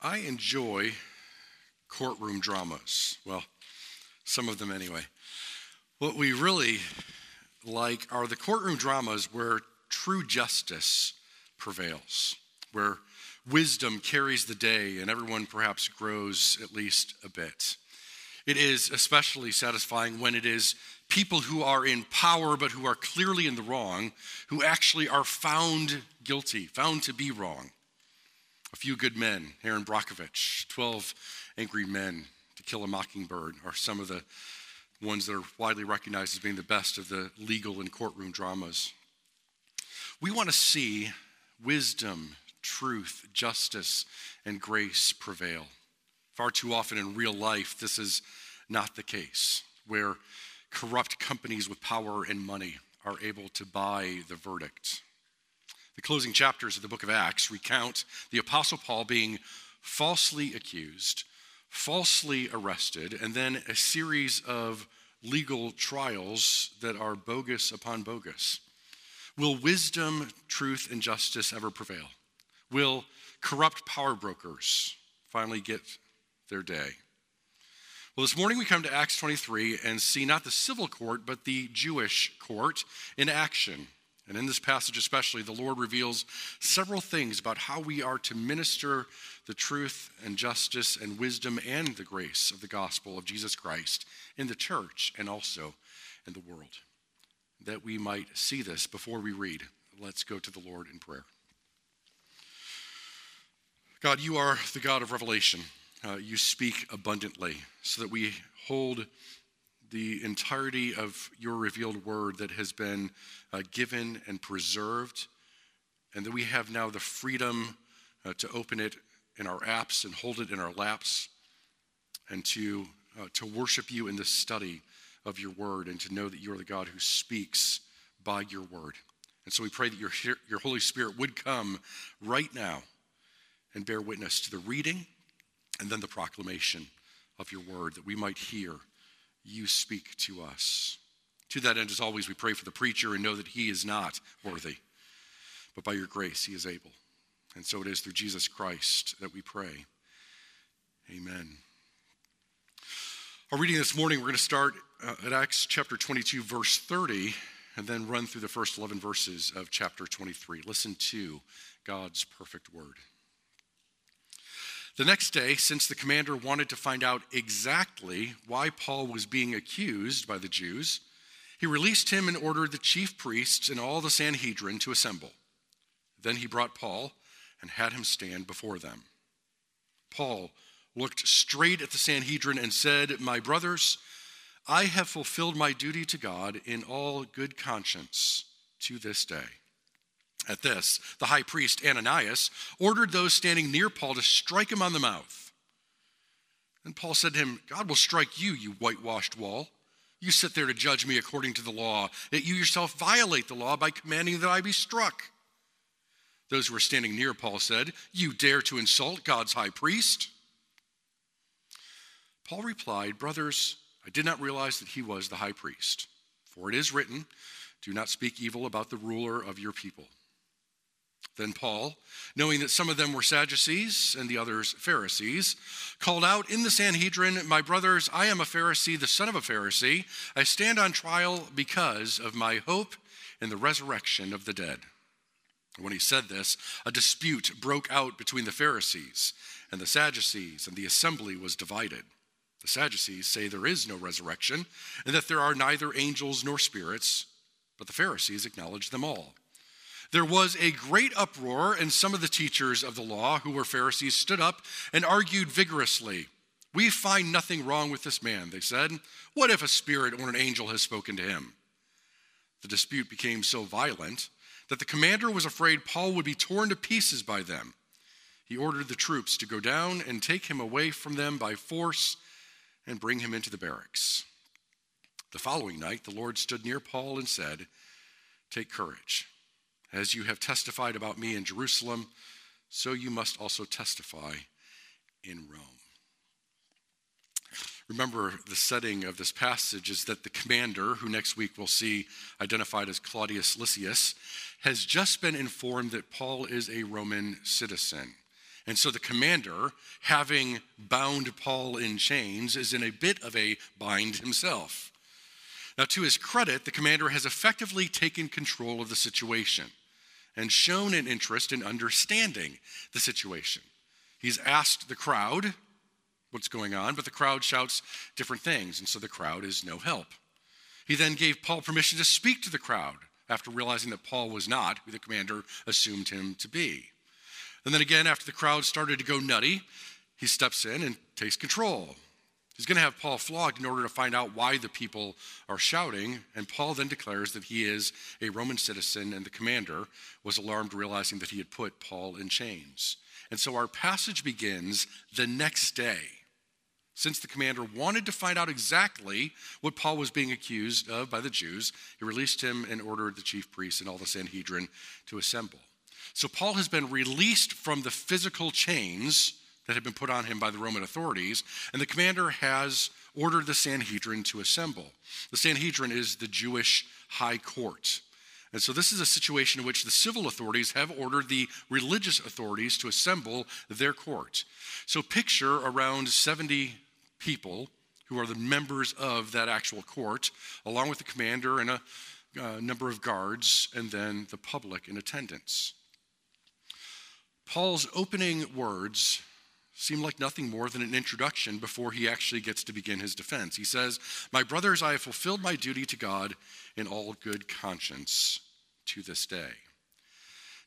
I enjoy courtroom dramas. Well, some of them anyway. What we really like are the courtroom dramas where true justice prevails, where wisdom carries the day and everyone perhaps grows at least a bit. It is especially satisfying when it is people who are in power but who are clearly in the wrong, who actually are found guilty, found to be wrong. A Few Good Men, Erin Brockovich, 12 Angry Men to Kill a Mockingbird are some of the ones that are widely recognized as being the best of the legal and courtroom dramas. We want to see wisdom, truth, justice, and grace prevail. Far too often in real life, this is not the case, where corrupt companies with power and money are able to buy the verdict. The closing chapters of the book of Acts recount the Apostle Paul being falsely accused, falsely arrested, and then a series of legal trials that are bogus upon bogus. Will wisdom, truth, and justice ever prevail? Will corrupt power brokers finally get their day? Well, this morning we come to Acts 23 and see not the civil court, but the Jewish court in action. And in this passage especially, the Lord reveals several things about how we are to minister the truth and justice and wisdom and the grace of the gospel of Jesus Christ in the church and also in the world. That we might see this before we read, let's go to the Lord in prayer. God, you are the God of revelation. You speak abundantly so that we hold the entirety of your revealed word that has been given and preserved, and that we have now the freedom to open it in our apps and hold it in our laps, and to worship you in the study of your word and to know that you are the God who speaks by your word. And so we pray that your Holy Spirit would come right now and bear witness to the reading and then the proclamation of your word, that we might hear you speak to us. To that end, as always, we pray for the preacher and know that he is not worthy, but by your grace he is able. And so it is through Jesus Christ that we pray. Amen. Our reading this morning, we're going to start at Acts chapter 22, verse 30, and then run through the first 11 verses of chapter 23. Listen to God's perfect word. The next day, since the commander wanted to find out exactly why Paul was being accused by the Jews, he released him and ordered the chief priests and all the Sanhedrin to assemble. Then he brought Paul and had him stand before them. Paul looked straight at the Sanhedrin and said, "My brothers, I have fulfilled my duty to God in all good conscience to this day." At this, the high priest Ananias ordered those standing near Paul to strike him on the mouth. And Paul said to him, "God will strike you, you whitewashed wall. You sit there to judge me according to the law, yet you yourself violate the law by commanding that I be struck." Those who were standing near Paul said, "You dare to insult God's high priest?" Paul replied, "Brothers, I did not realize that he was the high priest, for it is written, 'Do not speak evil about the ruler of your people.'" Then Paul, knowing that some of them were Sadducees and the others Pharisees, called out in the Sanhedrin, "My brothers, I am a Pharisee, the son of a Pharisee. I stand on trial because of my hope in the resurrection of the dead." And when he said this, a dispute broke out between the Pharisees and the Sadducees, and the assembly was divided. The Sadducees say there is no resurrection, and that there are neither angels nor spirits, but the Pharisees acknowledged them all. There was a great uproar, and some of the teachers of the law who were Pharisees stood up and argued vigorously. "We find nothing wrong with this man," they said. "What if a spirit or an angel has spoken to him?" The dispute became so violent that the commander was afraid Paul would be torn to pieces by them. He ordered the troops to go down and take him away from them by force and bring him into the barracks. The following night, the Lord stood near Paul and said, "Take courage. As you have testified about me in Jerusalem, so you must also testify in Rome." Remember, the setting of this passage is that the commander, who next week we'll see identified as Claudius Lysias, has just been informed that Paul is a Roman citizen. And so the commander, having bound Paul in chains, is in a bit of a bind himself. Now, to his credit, the commander has effectively taken control of the situation and shown an interest in understanding the situation. He's asked the crowd what's going on, but the crowd shouts different things, and so the crowd is no help. He then gave Paul permission to speak to the crowd after realizing that Paul was not who the commander assumed him to be. And then again, after the crowd started to go nutty, he steps in and takes control. He's going to have Paul flogged in order to find out why the people are shouting, and Paul then declares that he is a Roman citizen, and the commander was alarmed, realizing that he had put Paul in chains. And so our passage begins the next day, since the commander wanted to find out exactly what Paul was being accused of by the Jews. He released him and ordered the chief priests and all the Sanhedrin to assemble. So Paul has been released from the physical chains that had been put on him by the Roman authorities, and the commander has ordered the Sanhedrin to assemble. The Sanhedrin is the Jewish high court. And so this is a situation in which the civil authorities have ordered the religious authorities to assemble their court. So picture around 70 people who are the members of that actual court, along with the commander and a number of guards, and then the public in attendance. Paul's opening words seem like nothing more than an introduction before he actually gets to begin his defense. He says, "My brothers, I have fulfilled my duty to God in all good conscience to this day."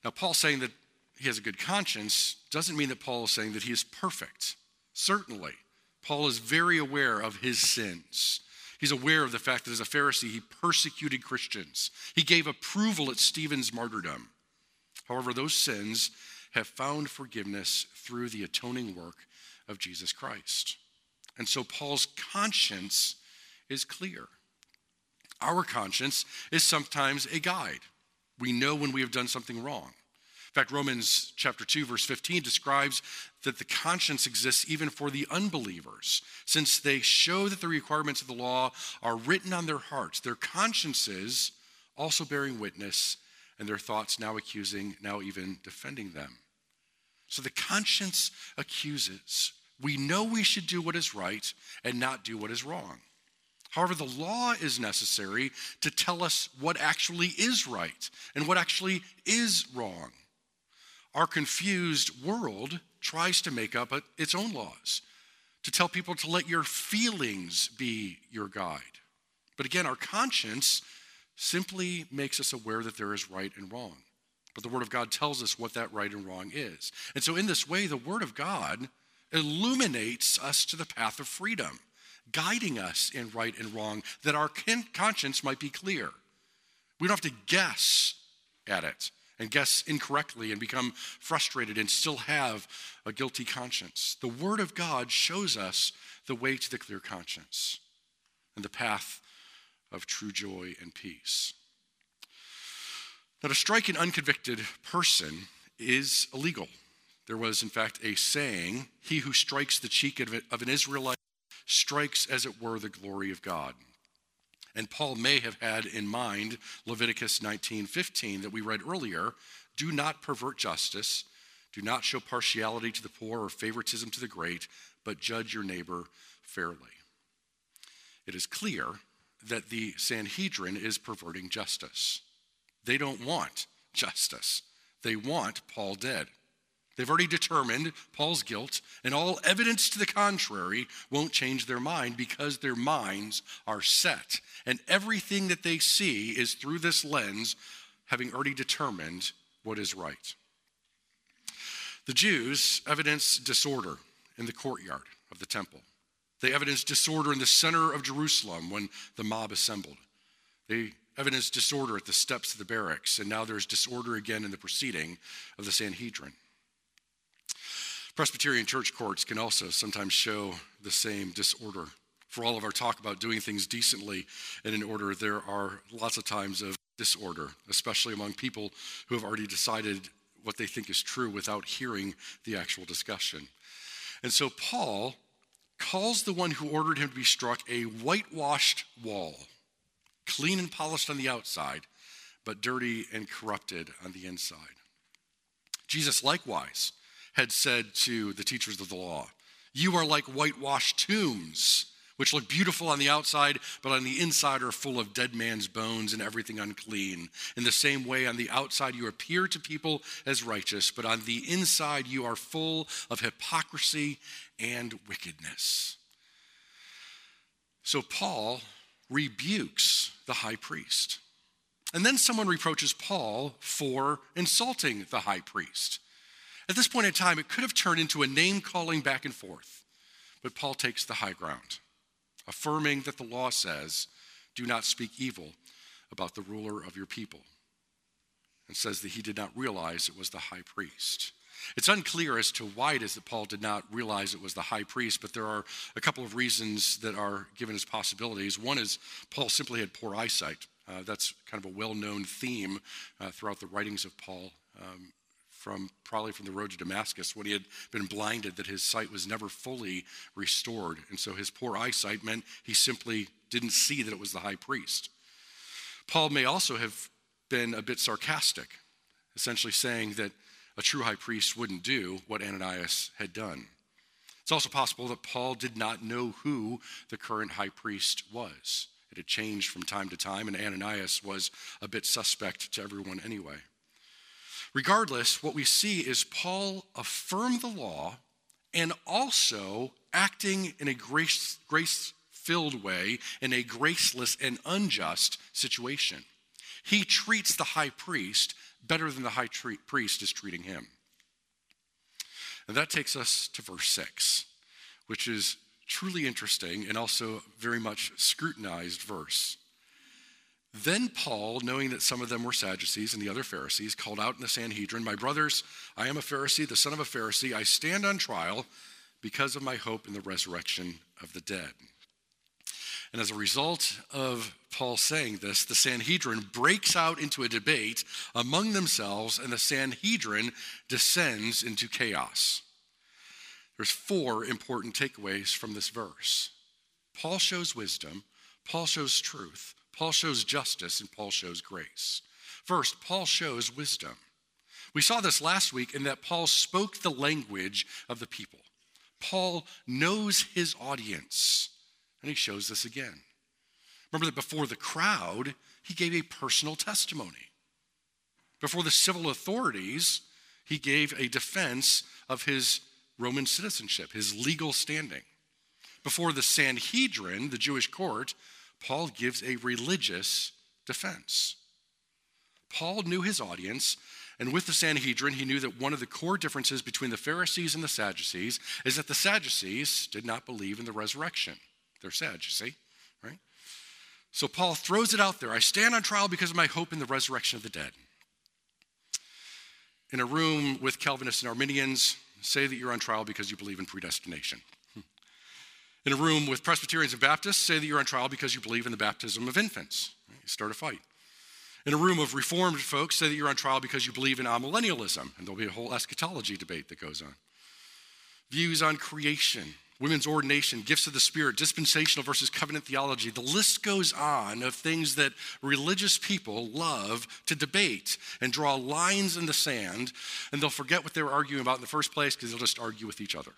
Now, Paul saying that he has a good conscience doesn't mean that Paul is saying that he is perfect. Certainly, Paul is very aware of his sins. He's aware of the fact that as a Pharisee, he persecuted Christians. He gave approval at Stephen's martyrdom. However, those sins have found forgiveness through the atoning work of Jesus Christ. And so Paul's conscience is clear. Our conscience is sometimes a guide. We know when we have done something wrong. In fact, Romans chapter 2, verse 15 describes that the conscience exists even for the unbelievers, since they show that the requirements of the law are written on their hearts, their consciences also bearing witness, and their thoughts now accusing, now even defending them. So the conscience accuses. We know we should do what is right and not do what is wrong. However, the law is necessary to tell us what actually is right and what actually is wrong. Our confused world tries to make up its own laws, to tell people to let your feelings be your guide. But again, our conscience simply makes us aware that there is right and wrong. But the Word of God tells us what that right and wrong is. And so in this way, the Word of God illuminates us to the path of freedom, guiding us in right and wrong, that our conscience might be clear. We don't have to guess at it and guess incorrectly and become frustrated and still have a guilty conscience. The Word of God shows us the way to the clear conscience and the path of true joy and peace. Now, to strike an unconvicted person is illegal. There was, in fact, a saying, "He who strikes the cheek of an Israelite strikes, as it were, the glory of God." And Paul may have had in mind Leviticus 19:15 that we read earlier, "Do not pervert justice, do not show partiality to the poor or favoritism to the great, but judge your neighbor fairly." It is clear that the Sanhedrin is perverting justice. They don't want justice. They want Paul dead. They've already determined Paul's guilt, and all evidence to the contrary won't change their mind, because their minds are set, and everything that they see is through this lens, having already determined what is right. The Jews evidence disorder in the courtyard of the temple. They evidenced disorder in the center of Jerusalem when the mob assembled. They evidenced disorder at the steps of the barracks, and now there's disorder again in the proceeding of the Sanhedrin. Presbyterian church courts can also sometimes show the same disorder. For all of our talk about doing things decently and in order, there are lots of times of disorder, especially among people who have already decided what they think is true without hearing the actual discussion. And so Paul calls the one who ordered him to be struck a whitewashed wall, clean and polished on the outside, but dirty and corrupted on the inside. Jesus likewise had said to the teachers of the law, "You are like whitewashed tombs, which look beautiful on the outside, but on the inside are full of dead man's bones and everything unclean. In the same way, on the outside you appear to people as righteous, but on the inside you are full of hypocrisy and wickedness." So Paul rebukes the high priest. And then someone reproaches Paul for insulting the high priest. At this point in time, it could have turned into a name-calling back and forth, but Paul takes the high ground, affirming that the law says, "Do not speak evil about the ruler of your people," and says that he did not realize it was the high priest. It's unclear as to why it is that Paul did not realize it was the high priest, but there are a couple of reasons that are given as possibilities. One is Paul simply had poor eyesight. That's kind of a well-known theme throughout the writings of Paul, from the road to Damascus, when he had been blinded, that his sight was never fully restored. And so his poor eyesight meant he simply didn't see that it was the high priest. Paul may also have been a bit sarcastic, essentially saying that a true high priest wouldn't do what Ananias had done. It's also possible that Paul did not know who the current high priest was. It had changed from time to time, and Ananias was a bit suspect to everyone anyway. Regardless, what we see is Paul affirmed the law and also acting in a grace-filled way in a graceless and unjust situation. He treats the high priest better than the high priest is treating him. And that takes us to verse 6, which is truly interesting and also very much scrutinized verse. "Then Paul, knowing that some of them were Sadducees and the other Pharisees, called out in the Sanhedrin, 'My brothers, I am a Pharisee, the son of a Pharisee. I stand on trial because of my hope in the resurrection of the dead.'" And as a result of Paul saying this, the Sanhedrin breaks out into a debate among themselves, and the Sanhedrin descends into chaos. There's four important takeaways from this verse. Paul shows wisdom, Paul shows truth, Paul shows justice, and Paul shows grace. First, Paul shows wisdom. We saw this last week in that Paul spoke the language of the people. Paul knows his audience. And he shows this again. Remember that before the crowd, he gave a personal testimony. Before the civil authorities, he gave a defense of his Roman citizenship, his legal standing. Before the Sanhedrin, the Jewish court, Paul gives a religious defense. Paul knew his audience, and with the Sanhedrin, he knew that one of the core differences between the Pharisees and the Sadducees is that the Sadducees did not believe in the resurrection. They're Sadducees, right? So Paul throws it out there. "I stand on trial because of my hope in the resurrection of the dead." In a room with Calvinists and Arminians, say that you're on trial because you believe in predestination. In a room with Presbyterians and Baptists, say that you're on trial because you believe in the baptism of infants. You start a fight. In a room of Reformed folks, say that you're on trial because you believe in amillennialism, and there'll be a whole eschatology debate that goes on. Views on creation, women's ordination, gifts of the Spirit, dispensational versus covenant theology. The list goes on of things that religious people love to debate and draw lines in the sand, and they'll forget what they were arguing about in the first place because they'll just argue with each other.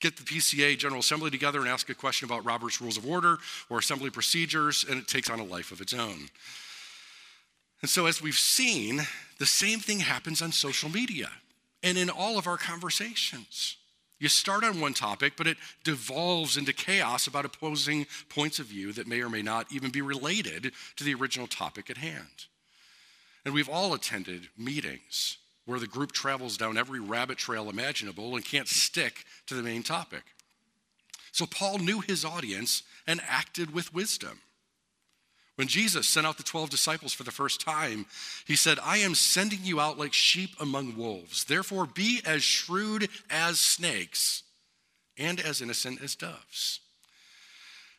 Get the PCA General Assembly together and ask a question about Robert's Rules of Order or assembly procedures, and it takes on a life of its own. And so as we've seen, the same thing happens on social media and in all of our conversations. You start on one topic, but it devolves into chaos about opposing points of view that may or may not even be related to the original topic at hand. And we've all attended meetings where the group travels down every rabbit trail imaginable and can't stick to the main topic. So Paul knew his audience and acted with wisdom. When Jesus sent out the 12 disciples for the first time, he said, "I am sending you out like sheep among wolves. Therefore, be as shrewd as snakes and as innocent as doves."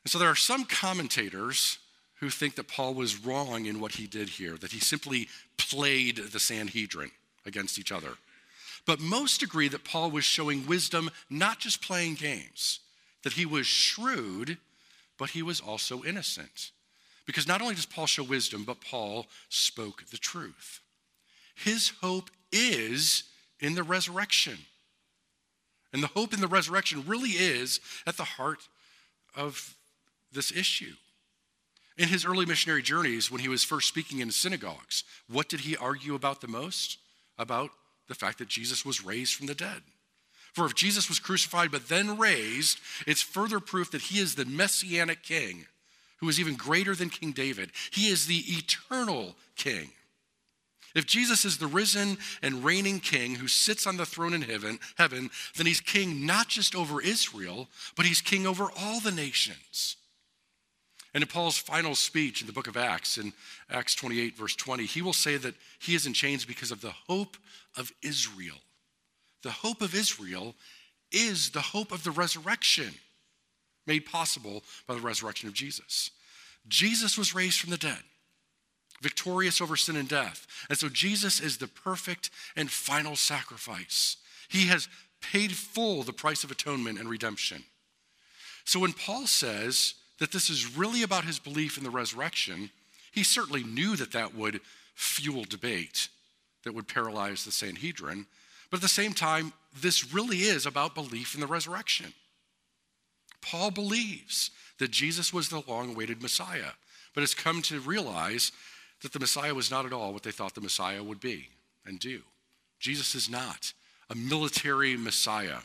And so there are some commentators who think that Paul was wrong in what he did here, that he simply played the Sanhedrin against each other. But most agree that Paul was showing wisdom, not just playing games, that he was shrewd, but he was also innocent. Because not only does Paul show wisdom, but Paul spoke the truth. His hope is in the resurrection. And the hope in the resurrection really is at the heart of this issue. In his early missionary journeys, when he was first speaking in synagogues, what did he argue about the most? About the fact that Jesus was raised from the dead. For if Jesus was crucified but then raised, it's further proof that he is the messianic king, who is even greater than King David. He is the eternal king. If Jesus is the risen and reigning king who sits on the throne in heaven, then he's king not just over Israel, but he's king over all the nations. And in Paul's final speech in the book of Acts, in Acts 28, verse 20, he will say that he is in chains because of the hope of Israel. The hope of Israel is the hope of the resurrection, made possible by the resurrection of Jesus. Jesus was raised from the dead, victorious over sin and death. And so Jesus is the perfect and final sacrifice. He has paid full the price of atonement and redemption. So when Paul says that this is really about his belief in the resurrection, he certainly knew that that would fuel debate, that would paralyze the Sanhedrin. But at the same time, this really is about belief in the resurrection. Paul believes that Jesus was the long-awaited Messiah, but has come to realize that the Messiah was not at all what they thought the Messiah would be and do. Jesus is not a military Messiah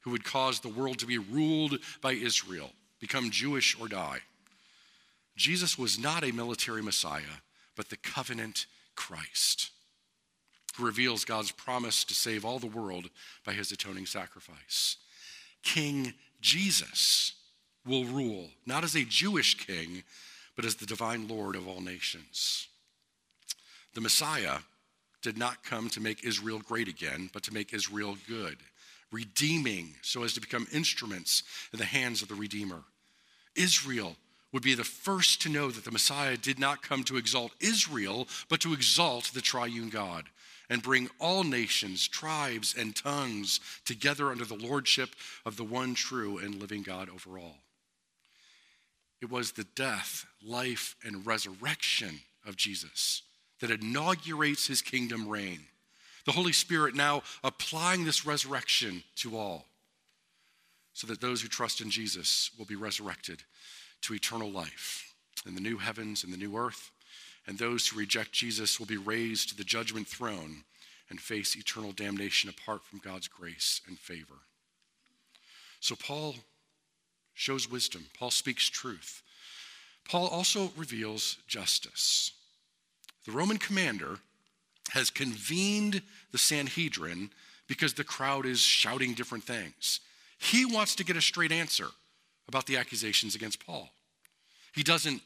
who would cause the world to be ruled by Israel, become Jewish or die. Jesus was not a military Messiah, but the covenant Christ, who reveals God's promise to save all the world by his atoning sacrifice. King Jesus will rule, not as a Jewish king, but as the divine Lord of all nations. The Messiah did not come to make Israel great again, but to make Israel good, redeeming, so as to become instruments in the hands of the Redeemer. Israel would be the first to know that the Messiah did not come to exalt Israel, but to exalt the triune God and bring all nations, tribes, and tongues together under the lordship of the one true and living God over all. It was the death, life, and resurrection of Jesus that inaugurates his kingdom reign. The Holy Spirit now applying this resurrection to all, so that those who trust in Jesus will be resurrected to eternal life in the new heavens and the new earth, and those who reject Jesus will be raised to the judgment throne and face eternal damnation apart from God's grace and favor. So Paul shows wisdom. Paul speaks truth. Paul also reveals justice. The Roman commander has convened the Sanhedrin because the crowd is shouting different things. He wants to get a straight answer about the accusations against Paul. He doesn't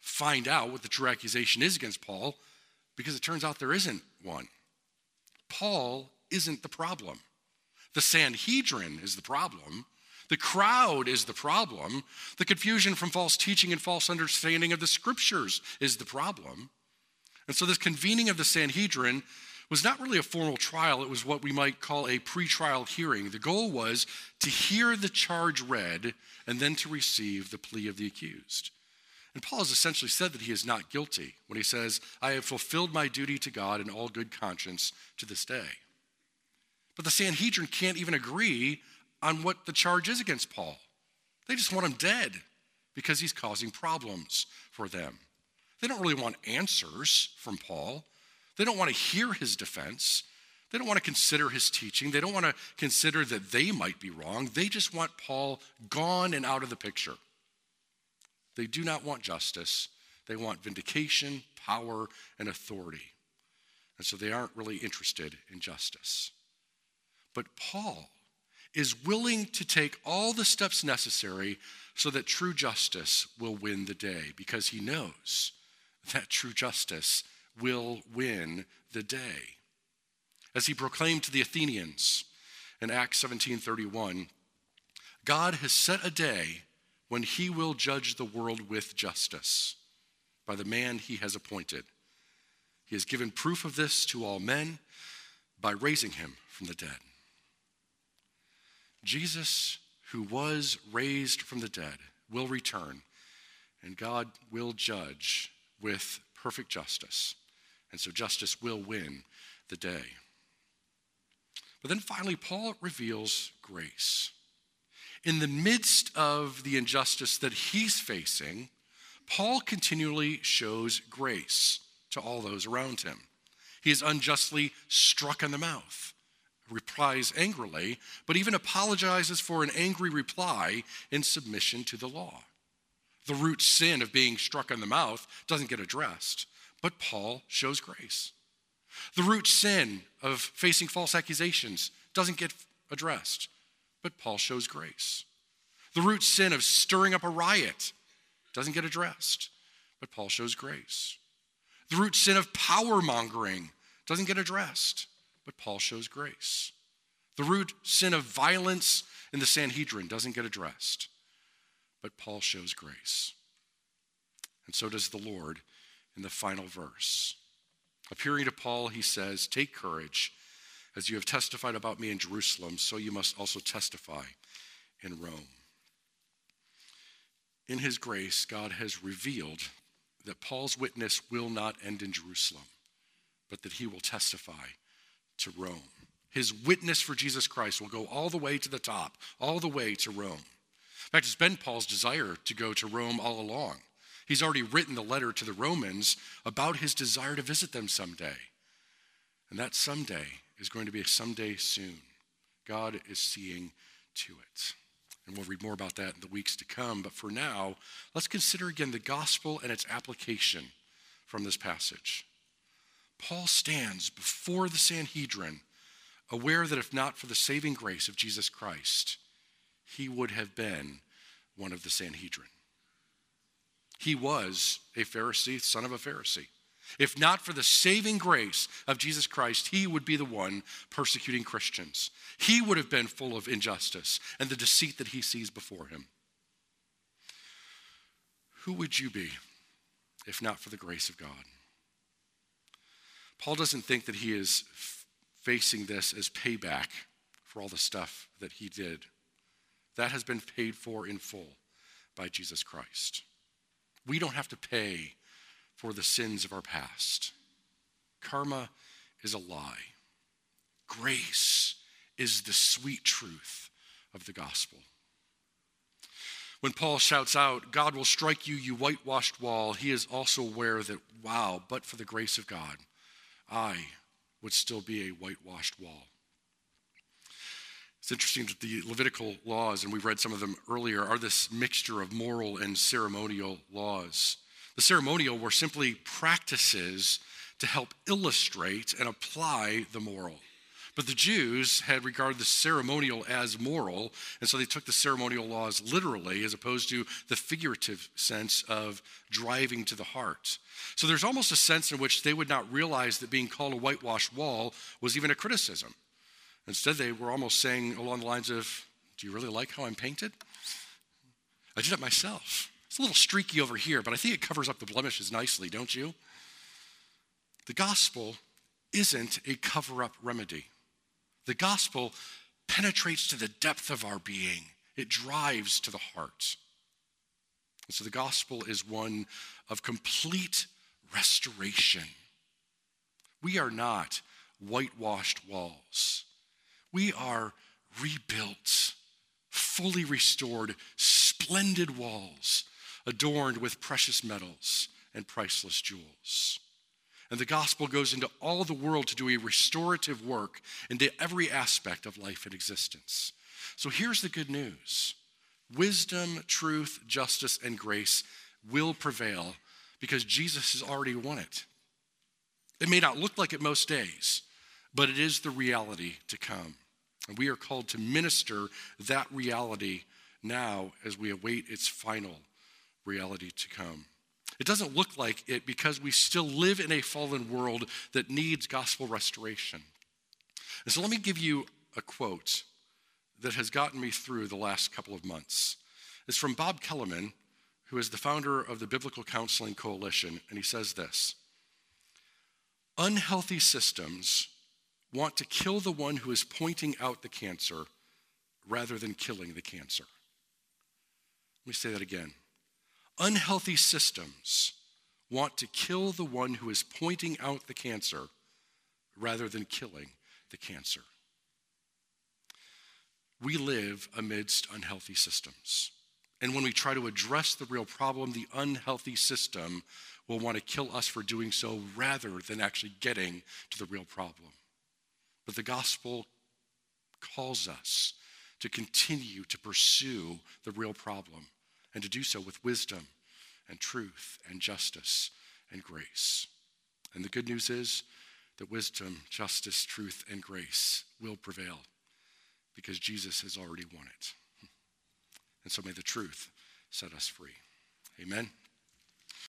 find out what the true accusation is against Paul, because it turns out there isn't one. Paul isn't the problem. The Sanhedrin is the problem. The crowd is the problem. The confusion from false teaching and false understanding of the scriptures is the problem. And so this convening of the Sanhedrin was not really a formal trial. It was what we might call a pretrial hearing. The goal was to hear the charge read and then to receive the plea of the accused. And Paul has essentially said that he is not guilty when he says, "I have fulfilled my duty to God in all good conscience to this day." But the Sanhedrin can't even agree on what the charge is against Paul. They just want him dead because he's causing problems for them. They don't really want answers from Paul. They don't want to hear his defense. They don't want to consider his teaching. They don't want to consider that they might be wrong. They just want Paul gone and out of the picture. They do not want justice. They want vindication, power, and authority. And so they aren't really interested in justice. But Paul is willing to take all the steps necessary so that true justice will win the day, because he knows that true justice will win the day. As he proclaimed to the Athenians in Acts 17:31, "God has set a day when he will judge the world with justice by the man he has appointed. He has given proof of this to all men by raising him from the dead." Jesus, who was raised from the dead, will return, and God will judge with perfect justice. And so justice will win the day. But then finally, Paul reveals grace. In the midst of the injustice that he's facing, Paul continually shows grace to all those around him. He is unjustly struck in the mouth, replies angrily, but even apologizes for an angry reply in submission to the law. The root sin of being struck in the mouth doesn't get addressed, but Paul shows grace. The root sin of facing false accusations doesn't get addressed, but Paul shows grace. The root sin of stirring up a riot doesn't get addressed, but Paul shows grace. The root sin of power-mongering doesn't get addressed, but Paul shows grace. The root sin of violence in the Sanhedrin doesn't get addressed, but Paul shows grace. And so does the Lord in the final verse. Appearing to Paul, he says, "Take courage. As you have testified about me in Jerusalem, so you must also testify in Rome." In his grace, God has revealed that Paul's witness will not end in Jerusalem, but that he will testify to Rome. His witness for Jesus Christ will go all the way to the top, all the way to Rome. In fact, it's been Paul's desire to go to Rome all along. He's already written the letter to the Romans about his desire to visit them someday. And that someday is going to be a someday soon. God is seeing to it. And we'll read more about that in the weeks to come. But for now, let's consider again the gospel and its application from this passage. Paul stands before the Sanhedrin, aware that if not for the saving grace of Jesus Christ, he would have been one of the Sanhedrin. He was a Pharisee, son of a Pharisee. If not for the saving grace of Jesus Christ, he would be the one persecuting Christians. He would have been full of injustice and the deceit that he sees before him. Who would you be if not for the grace of God? Paul doesn't think that he is facing this as payback for all the stuff that he did. That has been paid for in full by Jesus Christ. We don't have to pay for the sins of our past. Karma is a lie. Grace is the sweet truth of the gospel. When Paul shouts out, "God will strike you, you whitewashed wall," he is also aware that, wow, but for the grace of God, I would still be a whitewashed wall. It's interesting that the Levitical laws, and we've read some of them earlier, are this mixture of moral and ceremonial laws. The ceremonial were simply practices to help illustrate and apply the moral. But the Jews had regarded the ceremonial as moral, and so they took the ceremonial laws literally as opposed to the figurative sense of driving to the heart. So there's almost a sense in which they would not realize that being called a whitewashed wall was even a criticism. Instead, they were almost saying along the lines of, "Do you really like how I'm painted? I did it myself. It's a little streaky over here, but I think it covers up the blemishes nicely, don't you?" The gospel isn't a cover-up remedy. The gospel penetrates to the depth of our being. It drives to the heart. And so the gospel is one of complete restoration. We are not whitewashed walls. We are rebuilt, fully restored, splendid walls, adorned with precious metals and priceless jewels. And the gospel goes into all the world to do a restorative work into every aspect of life and existence. So here's the good news. Wisdom, truth, justice, and grace will prevail because Jesus has already won it. It may not look like it most days, but it is the reality to come. And we are called to minister that reality now as we await its final reality to come. It doesn't look like it because we still live in a fallen world that needs gospel restoration. And so let me give you a quote that has gotten me through the last couple of months. It's from Bob Kellerman, who is the founder of the Biblical Counseling Coalition, and he says this: "Unhealthy systems want to kill the one who is pointing out the cancer rather than killing the cancer." Let me say that again. Unhealthy systems want to kill the one who is pointing out the cancer rather than killing the cancer. we live amidst unhealthy systems. And when we try to address the real problem, the unhealthy system will want to kill us for doing so rather than actually getting to the real problem. But the gospel calls us to continue to pursue the real problem and to do so with wisdom and truth and justice and grace. And the good news is that wisdom, justice, truth, and grace will prevail because Jesus has already won it. And so may the truth set us free. Amen.